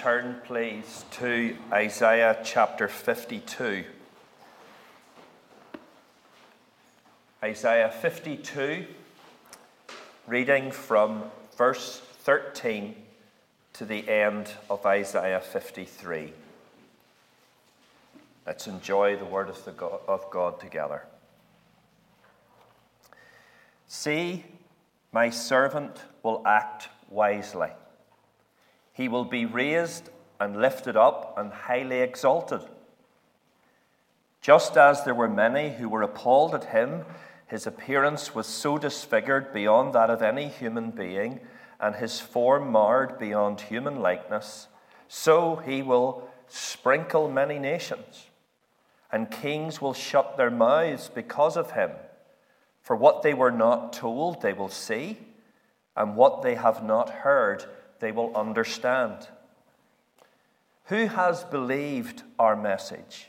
turn, please, to Isaiah chapter 52. Isaiah 52, reading from verse 13 to the end of Isaiah 53. Let's enjoy the word of God together. See, my servant will act wisely. He will be raised and lifted up and highly exalted. Just as there were many who were appalled at him, his appearance was so disfigured beyond that of any human being, and his form marred beyond human likeness, so he will sprinkle many nations, and kings will shut their mouths because of him. For what they were not told, they will see, and what they have not heard, they will understand. Who has believed our message?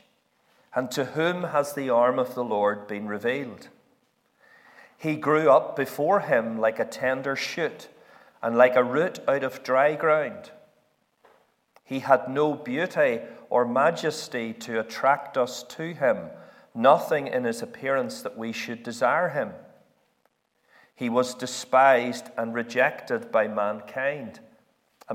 And to whom has the arm of the Lord been revealed? He grew up before him like a tender shoot, and like a root out of dry ground. He had no beauty or majesty to attract us to him, nothing in his appearance that we should desire him. He was despised and rejected by mankind, a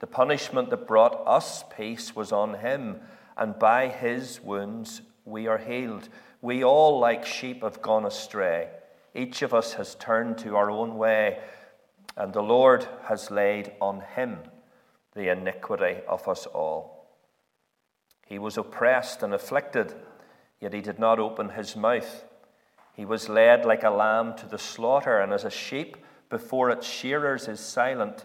The punishment that brought us peace was on him, and by his wounds we are healed. We all, like sheep, have gone astray. Each of us has turned to our own way, and the Lord has laid on him the iniquity of us all. He was oppressed and afflicted, yet he did not open his mouth. He was led like a lamb to the slaughter, and as a sheep before its shearers is silent,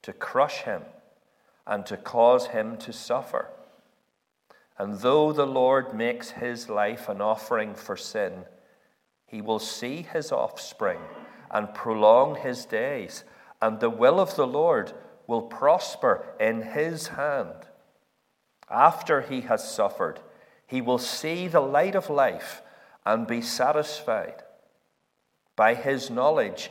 to crush him and to cause him to suffer. And though the Lord makes his life an offering for sin, he will see his offspring and prolong his days, and the will of the Lord will prosper in his hand. After he has suffered, he will see the light of life and be satisfied. By his knowledge,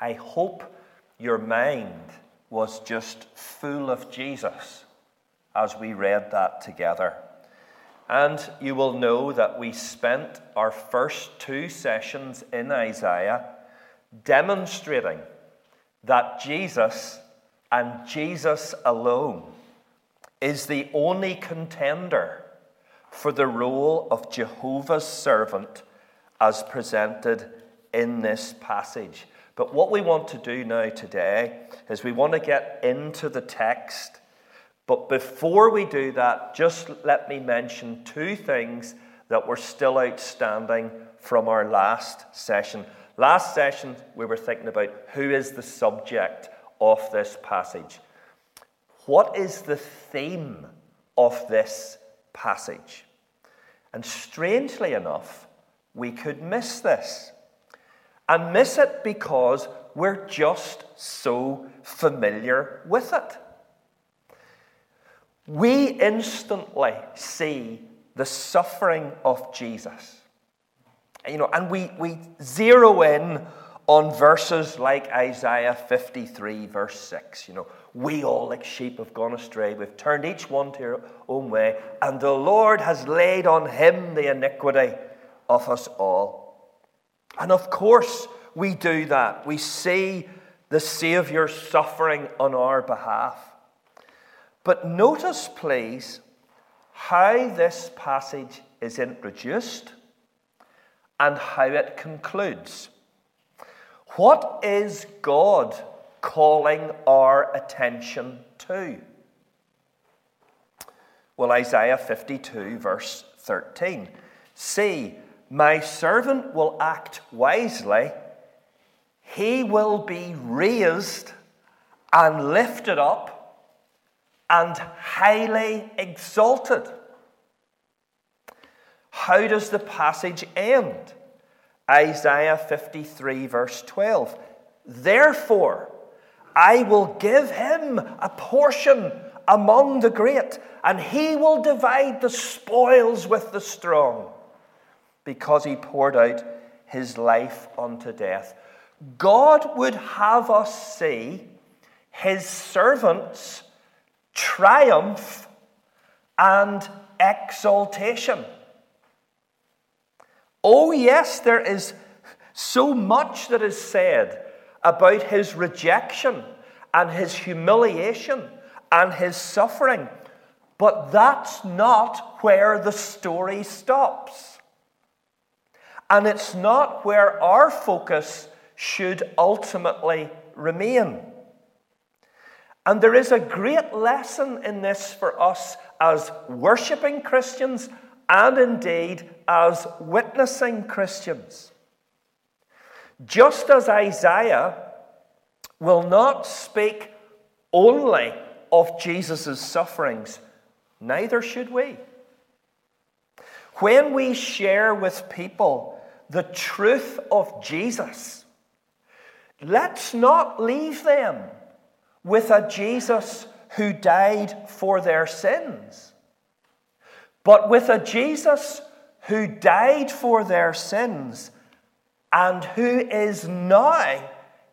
I hope your mind was just full of Jesus as we read that together. And you will know that we spent our first two sessions in Isaiah demonstrating that Jesus and Jesus alone is the only contender for the role of Jehovah's servant as presented in this passage. But what we want to do now today is we want to get into the text. But before we do that, just let me mention two things that were still outstanding from our last session. Last session, we were thinking about who is the subject of this passage. What is the theme of this passage? And strangely enough, we could miss this. And miss it because we're just so familiar with it. we instantly see the suffering of Jesus. You know, and we zero in on verses like Isaiah 53, verse 6. You know, we all like sheep have gone astray. We've turned each one to our own way. And the Lord has laid on him the iniquity of us all. And of course we do that. We see the Savior suffering on our behalf. But notice, please, how this passage is introduced and how it concludes. What is God calling our attention to? Well, Isaiah 52, verse 13. See, my servant will act wisely. He will be raised and lifted up and highly exalted. How does the passage end? Isaiah 53, verse 12. Therefore, I will give him a portion among the great, and he will divide the spoils with the strong, because he poured out his life unto death. God would have us see his servants' triumph and exaltation. Oh yes, there is so much that is said about his rejection and his humiliation and his suffering, but that's not where the story stops. And it's not where our focus should ultimately remain. And there is a great lesson in this for us as worshiping Christians and indeed as witnessing Christians. Just as Isaiah will not speak only of Jesus' sufferings, neither should we. When we share with people the truth of Jesus, let's not leave them with a Jesus who died for their sins, but with a Jesus who died for their sins and who is now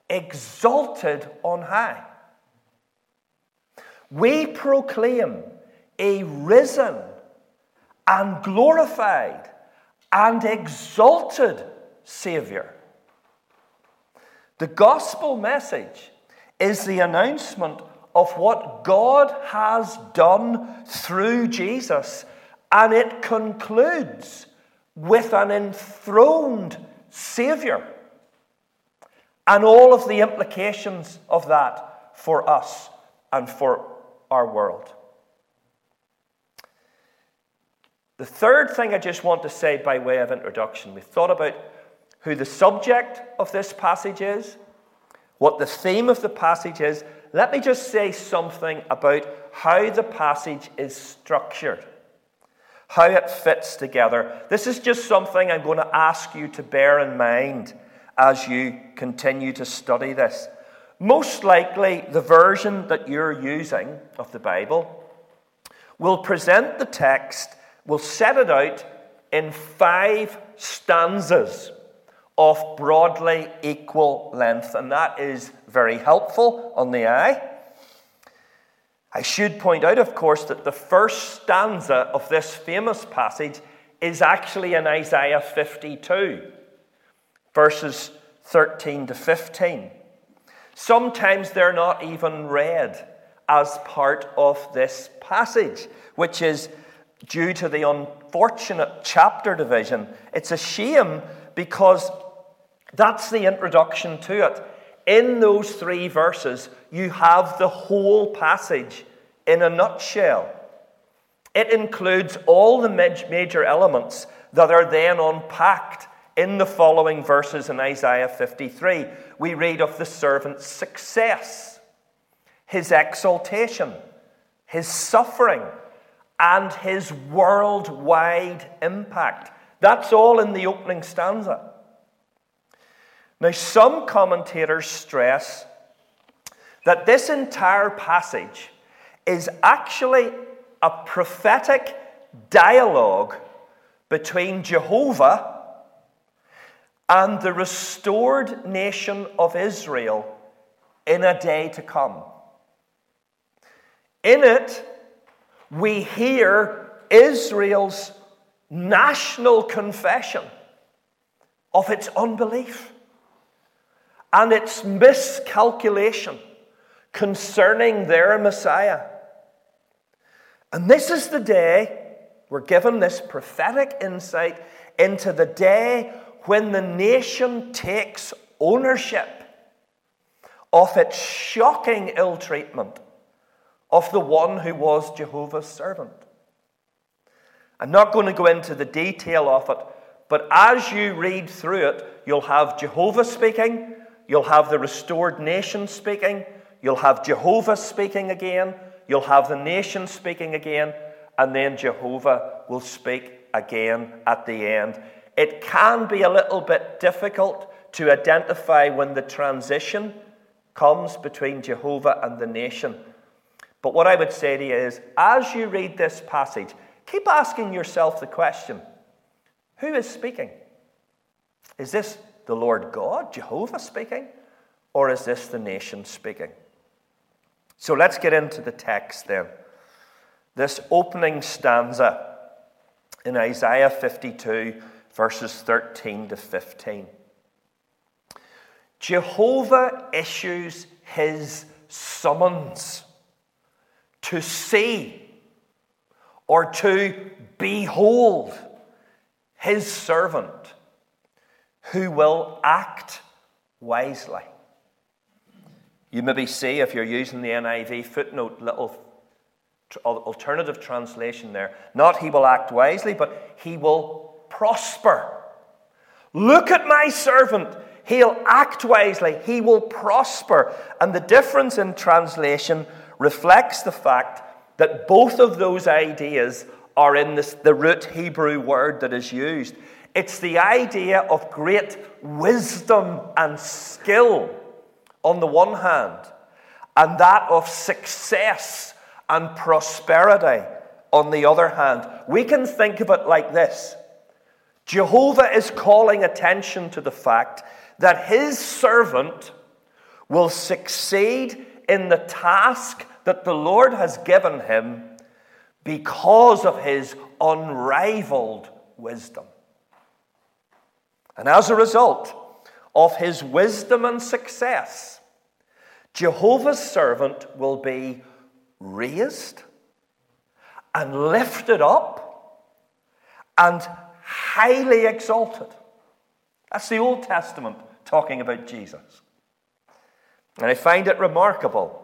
exalted on high. We proclaim a risen and glorified and exalted Savior. The gospel message is the announcement of what God has done through Jesus, and it concludes with an enthroned Savior and all of the implications of that for us and for our world. The third thing I just want to say by way of introduction, we've thought about who the subject of this passage is, what the theme of the passage is. Let me just say something about how the passage is structured, how it fits together. This is just something I'm going to ask you to bear in mind as you continue to study this. Most likely, the version that you're using of the Bible will present the text, will set it out in 5 stanzas of broadly equal length, and that is very helpful on the eye. I should point out, of course, that the first stanza of this famous passage is actually in Isaiah 52, verses 13 to 15. Sometimes they're not even read as part of this passage, which is due to the unfortunate chapter division. It's a shame because that's the introduction to it. In those 3 verses, you have the whole passage in a nutshell. It includes all the major elements that are then unpacked in the following verses in Isaiah 53. We read of the servant's success, his exaltation, his suffering, and his worldwide impact. That's all in the opening stanza. Now, some commentators stress that this entire passage is actually a prophetic dialogue between Jehovah and the restored nation of Israel in a day to come. In it, we hear Israel's national confession of its unbelief and its miscalculation concerning their Messiah. And this is the day we're given this prophetic insight into the day when the nation takes ownership of its shocking ill treatment of the one who was Jehovah's servant. I'm not going to go into the detail of it, but as you read through it, you'll have Jehovah speaking, you'll have the restored nation speaking, you'll have Jehovah speaking again, you'll have the nation speaking again, and then Jehovah will speak again at the end. It can be a little bit difficult to identify when the transition comes between Jehovah and the nation. But what I would say to you is, as you read this passage, keep asking yourself the question, who is speaking? Is this the Lord God, Jehovah speaking? Or is this the nation speaking? So let's get into the text then. This opening stanza in Isaiah 52, verses 13 to 15. Jehovah issues his summons to see or to behold his servant who will act wisely. You maybe see, if you're using the NIV footnote, little alternative translation there, not he will act wisely, but he will prosper. Look at my servant. He'll act wisely. He will prosper. And the difference in translation reflects the fact that both of those ideas are in the root Hebrew word that is used. It's the idea of great wisdom and skill on the one hand, and that of success and prosperity on the other hand. We can think of it like this. Jehovah is calling attention to the fact that his servant will succeed in the task that the Lord has given him because of his unrivaled wisdom. And as a result of his wisdom and success, Jehovah's servant will be raised and lifted up and highly exalted. That's the Old Testament talking about Jesus. And I find it remarkable.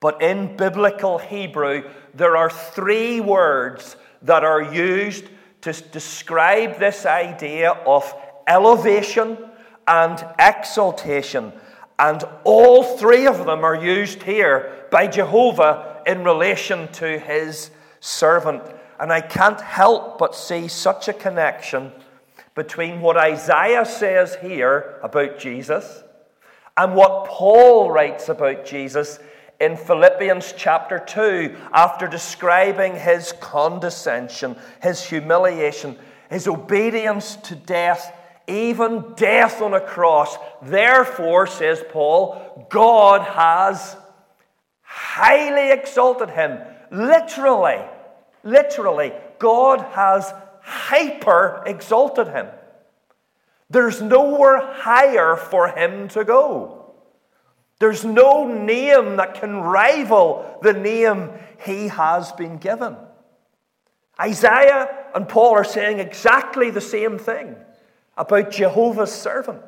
But in biblical Hebrew, there are three words that are used to describe this idea of elevation and exaltation. And all three of them are used here by Jehovah in relation to his servant. And I can't help but see such a connection between what Isaiah says here about Jesus and what Paul writes about Jesus in Philippians chapter 2, after describing his condescension, his humiliation, his obedience to death, even death on a cross. Therefore, says Paul, God has highly exalted him. Literally, God has hyper exalted him. There's nowhere higher for him to go. There's no name that can rival the name he has been given. Isaiah and Paul are saying exactly the same thing about Jehovah's servant.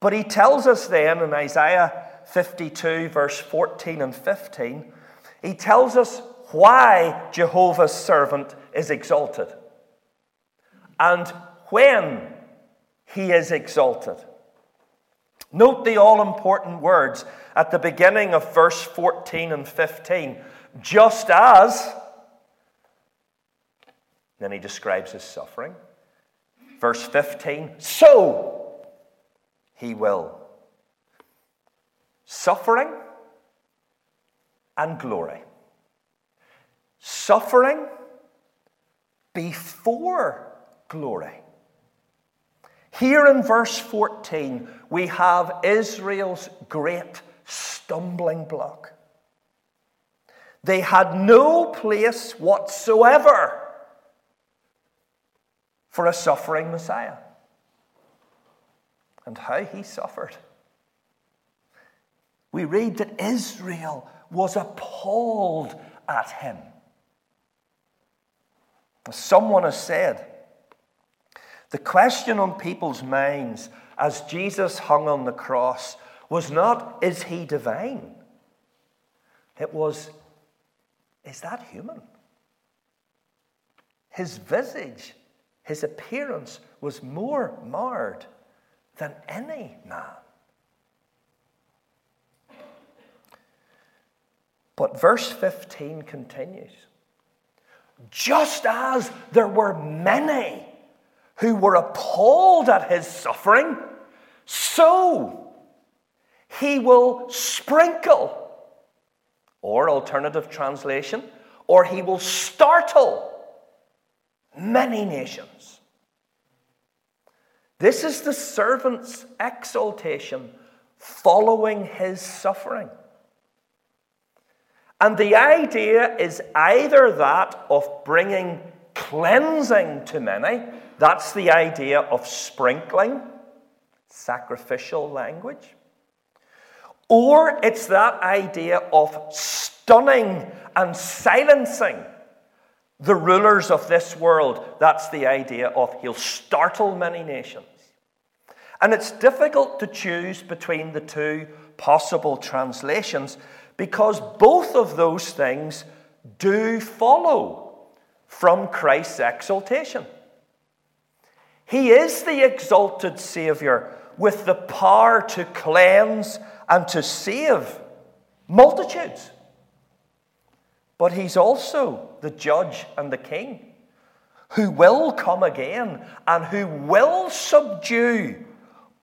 But he tells us then in Isaiah 52, verse 14 and 15, he tells us why Jehovah's servant is exalted and when he is exalted. Note the all-important words at the beginning of verse 14 and 15. Just as, then he describes his suffering. Verse 15, so he will. Suffering and glory. Suffering before glory. Here in verse 14, we have Israel's great stumbling block. They had no place whatsoever for a suffering Messiah. And how he suffered. We read that Israel was appalled at him. As someone has said, the question on people's minds as Jesus hung on the cross was not, is he divine? It was, is that human? His visage, his appearance was more marred than any man. But verse 15 continues. Just as there were many who were appalled at his suffering, so he will sprinkle, or alternative translation, or he will startle many nations. This is the servant's exaltation following his suffering. And the idea is either that of bringing cleansing to many. That's the idea of sprinkling, sacrificial language. Or it's that idea of stunning and silencing the rulers of this world. That's the idea of he'll startle many nations. And it's difficult to choose between the two possible translations because both of those things do follow from Christ's exaltation. He is the exalted Savior with the power to cleanse and to save multitudes. But he's also the judge and the king who will come again and who will subdue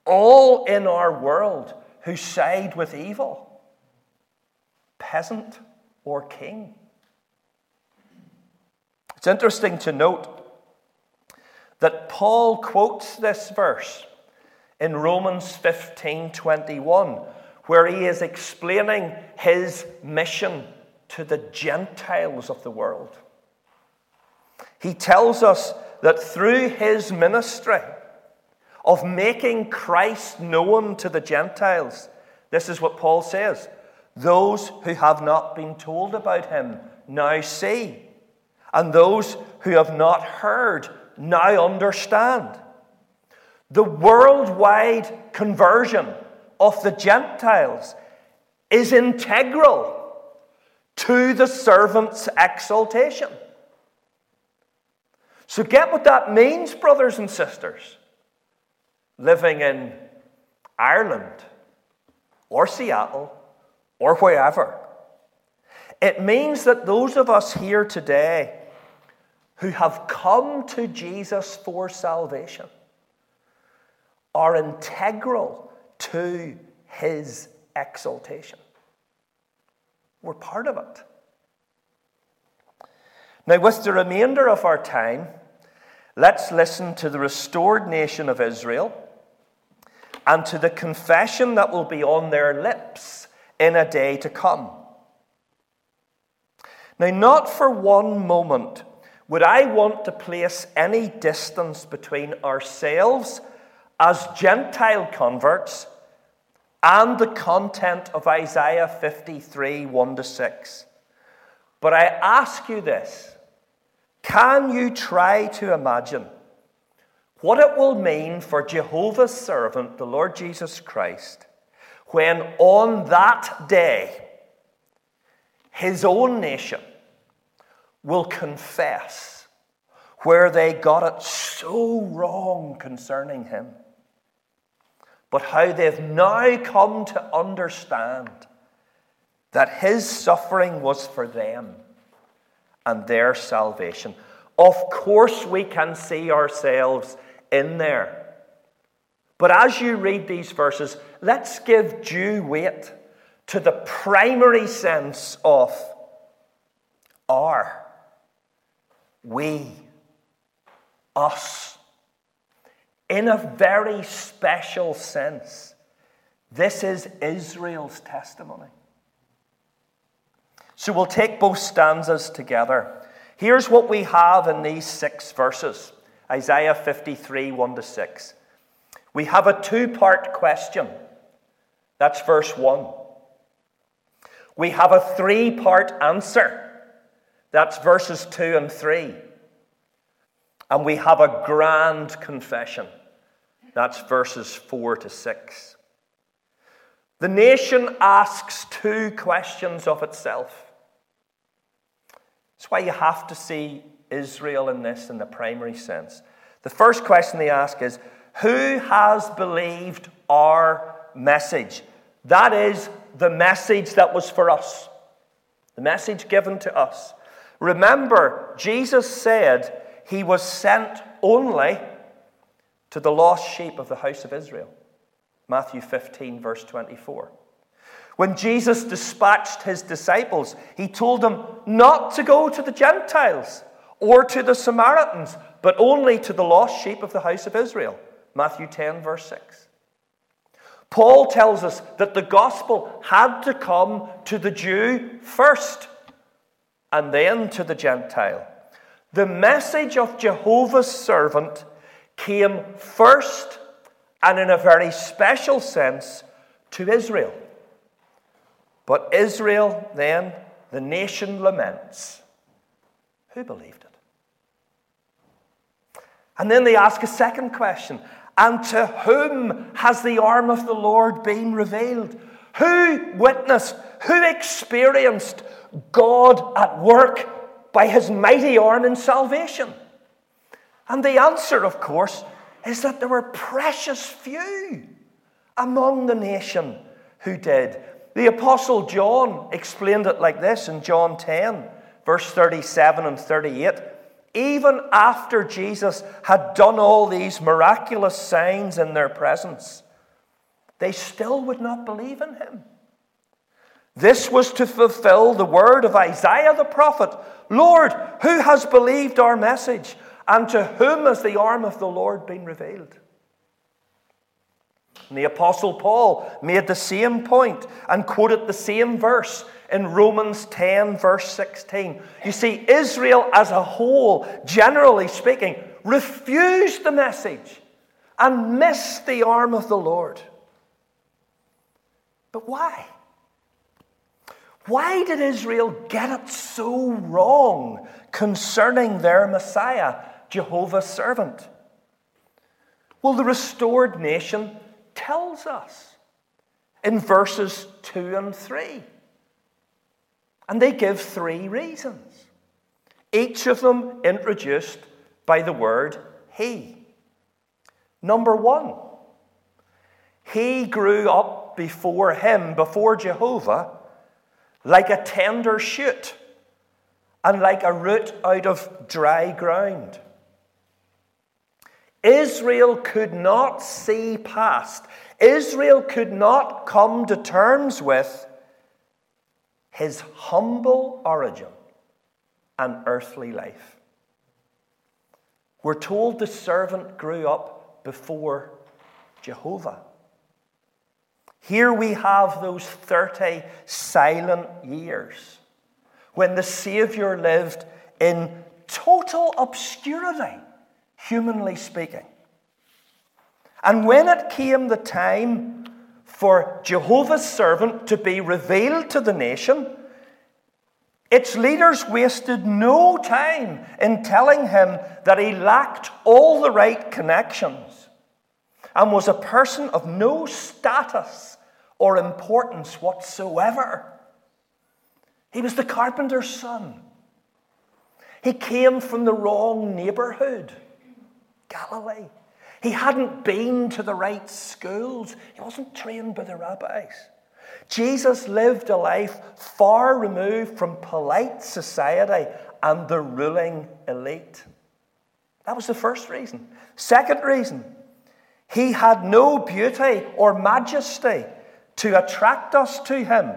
all in our world who side with evil, peasant or king. It's interesting to note that Paul quotes this verse in Romans 15:21, where he is explaining his mission to the Gentiles of the world. He tells us that through his ministry of making Christ known to the Gentiles, this is what Paul says, those who have not been told about him now see, and those who have not heard now understand. The worldwide conversion of the Gentiles is integral to the servant's exaltation. So get what that means, brothers and sisters, living in Ireland or Seattle or wherever. It means that those of us here today who have come to Jesus for salvation are integral to his exaltation. We're part of it. Now, with the remainder of our time, let's listen to the restored nation of Israel and to the confession that will be on their lips in a day to come. Now, not for one moment would I want to place any distance between ourselves as Gentile converts and the content of Isaiah 53:1-6. But I ask you this, can you try to imagine what it will mean for Jehovah's servant, the Lord Jesus Christ, when on that day, his own nation will confess where they got it so wrong concerning him, but how they've now come to understand that his suffering was for them and their salvation. Of course, we can see ourselves in there. But as you read these verses, let's give due weight to the primary sense of our us. In a very special sense, this is Israel's testimony. So we'll take both stanzas together. Here's what we have in these 6 verses. Isaiah 53, 1-6. We have a 2-part question. That's verse 1. We have a 3-part answer. That's verses 2 and 3. And we have a grand confession. That's verses 4-6. The nation asks 2 questions of itself. That's why you have to see Israel in this in the primary sense. The first question they ask is, who has believed our message? That is the message that was for us. The message given to us. Remember, Jesus said he was sent only to the lost sheep of the house of Israel. Matthew 15, verse 24. When Jesus dispatched his disciples, he told them not to go to the Gentiles or to the Samaritans, but only to the lost sheep of the house of Israel. Matthew 10, verse 6. Paul tells us that the gospel had to come to the Jew first and then to the Gentile. The message of Jehovah's servant came first and in a very special sense to Israel. But Israel then, the nation laments. Who believed it? And then they ask a second question. And to whom has the arm of the Lord been revealed? Who witnessed, who experienced God at work by his mighty arm in salvation? And the answer, of course, is that there were precious few among the nation who did. The Apostle John explained it like this in John 10, verse 37 and 38. Even after Jesus had done all these miraculous signs in their presence, they still would not believe in him. This was to fulfill the word of Isaiah the prophet. Lord, who has believed our message? And to whom has the arm of the Lord been revealed? And the Apostle Paul made the same point and quoted the same verse in Romans 10, verse 16. You see, Israel as a whole, generally speaking, refused the message and missed the arm of the Lord. But why? Why did Israel get it so wrong concerning their Messiah, Jehovah's servant? Well, the restored nation tells us in verses 2 and 3. And they give 3 reasons, each of them introduced by the word he. Number 1, he grew up before him, before Jehovah, like a tender shoot and like a root out of dry ground. Israel could not see past. Israel could not come to terms with his humble origin and earthly life. We're told the servant grew up before Jehovah. Here we have those 30 silent years when the Savior lived in total obscurity, humanly speaking. And when it came the time for Jehovah's servant to be revealed to the nation, its leaders wasted no time in telling him that he lacked all the right connections and was a person of no status or importance whatsoever. He was the carpenter's son. He came from the wrong neighborhood, Galilee. He hadn't been to the right schools. He wasn't trained by the rabbis. Jesus lived a life far removed from polite society and the ruling elite. That was the first reason. Second reason, he had no beauty or majesty to attract us to him.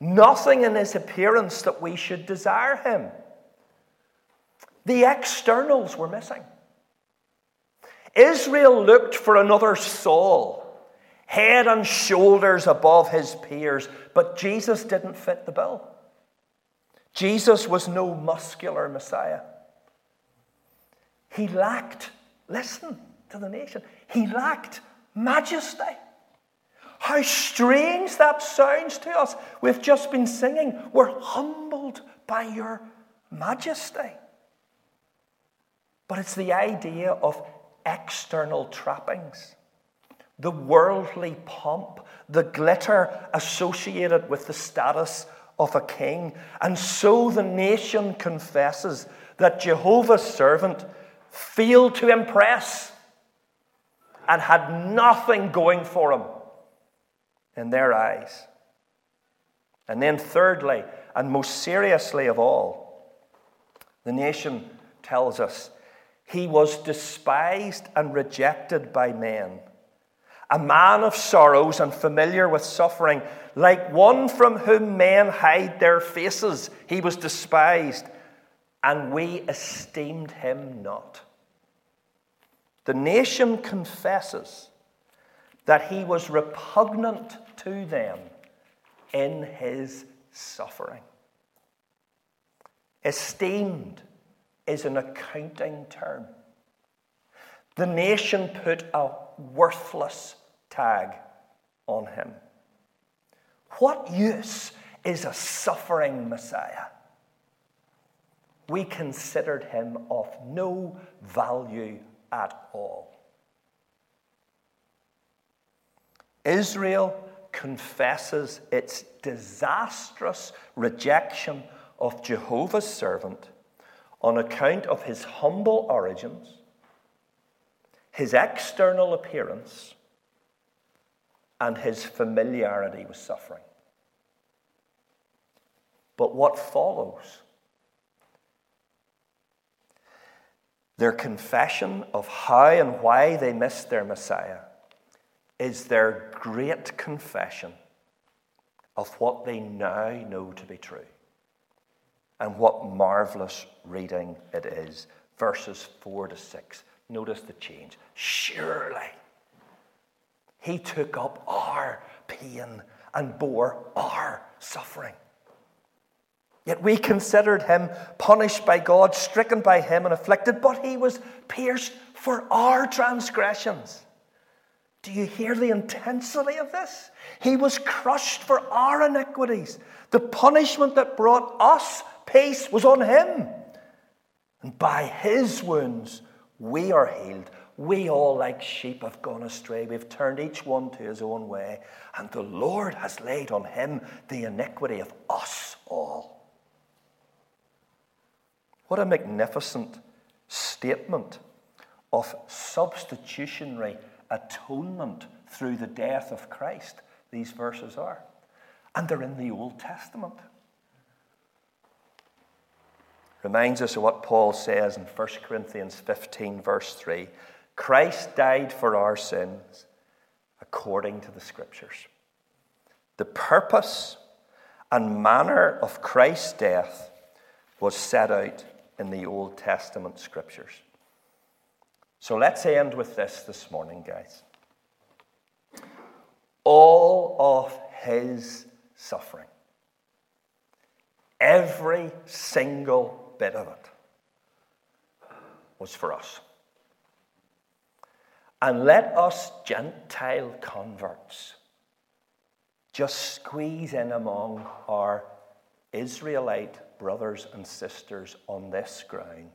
Nothing in his appearance that we should desire him. The externals were missing. Israel looked for another Saul, head and shoulders above his peers, but Jesus didn't fit the bill. Jesus was no muscular Messiah. He lacked, listen to the nation, he lacked majesty. How strange that sounds to us. We've just been singing, we're humbled by your majesty. But it's the idea of external trappings, the worldly pomp, the glitter associated with the status of a king. And so the nation confesses that Jehovah's servant failed to impress and had nothing going for him in their eyes. And then thirdly, and most seriously of all, the nation tells us he was despised and rejected by men, a man of sorrows and familiar with suffering, like one from whom men hide their faces. He was despised, and we esteemed him not. The nation confesses that he was repugnant to them in his suffering. Esteemed is an accounting term. The nation put a worthless tag on him. What use is a suffering Messiah? We considered him of no value at all. Israel confesses its disastrous rejection of Jehovah's servant on account of his humble origins, his external appearance, and his familiarity with suffering. But what follows? Their confession of how and why they missed their Messiah is their great confession of what they now know to be true. And what marvelous reading it is. Verses 4-6. Notice the change. Surely he took up our pain and bore our suffering. Yet we considered him punished by God, stricken by him and afflicted, but he was pierced for our transgressions. Do you hear the intensity of this? He was crushed for our iniquities. The punishment that brought us peace was on him. And by his wounds we are healed. We all, like sheep, have gone astray. We've turned each one to his own way. And the Lord has laid on him the iniquity of us all. What a magnificent statement of substitutionary atonement through the death of Christ these verses are. And they're in the Old Testament. Reminds us of what Paul says in 1 Corinthians 15, verse 3. Christ died for our sins according to the Scriptures. The purpose and manner of Christ's death was set out in the Old Testament Scriptures. So let's end with this morning, guys. All of his suffering, every single bit of it, was for us. And let us Gentile converts just squeeze in among our Israelite brothers and sisters on this ground,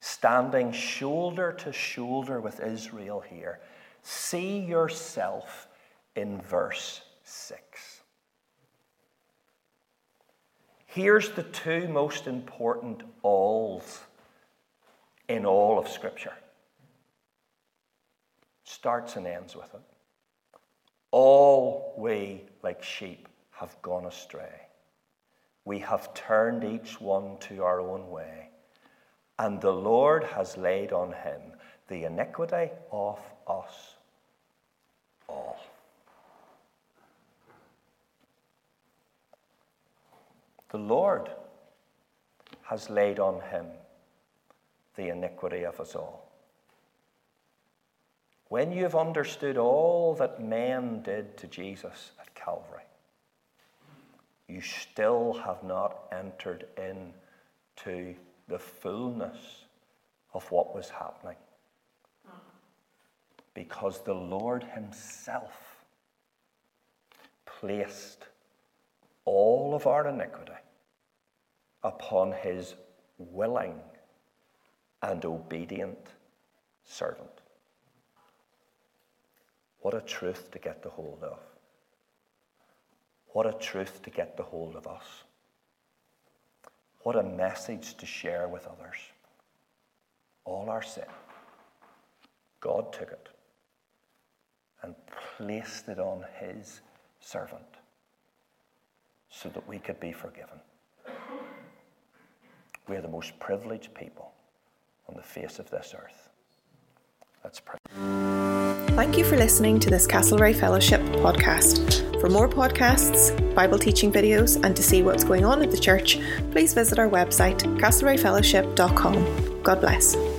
standing shoulder to shoulder with Israel here. See yourself in verse 6. Here's the two most important alls in all of Scripture. Starts and ends with it. All we, like sheep, have gone astray. We have turned each one to our own way. And the Lord has laid on him the iniquity of us all. The Lord has laid on him the iniquity of us all. When you've understood all that men did to Jesus at Calvary, you still have not entered into the fullness of what was happening. Because the Lord himself placed all of our iniquity upon his willing and obedient servant. What a truth to get the hold of. What a truth to get the hold of us. What a message to share with others. All our sin, God took it and placed it on his servant so that we could be forgiven. We're the most privileged people on the face of this earth. Let's pray. Thank you for listening to this Castlereagh Fellowship podcast. For more podcasts, Bible teaching videos, and to see what's going on at the church, please visit our website, castlereaghfellowship.com. God bless.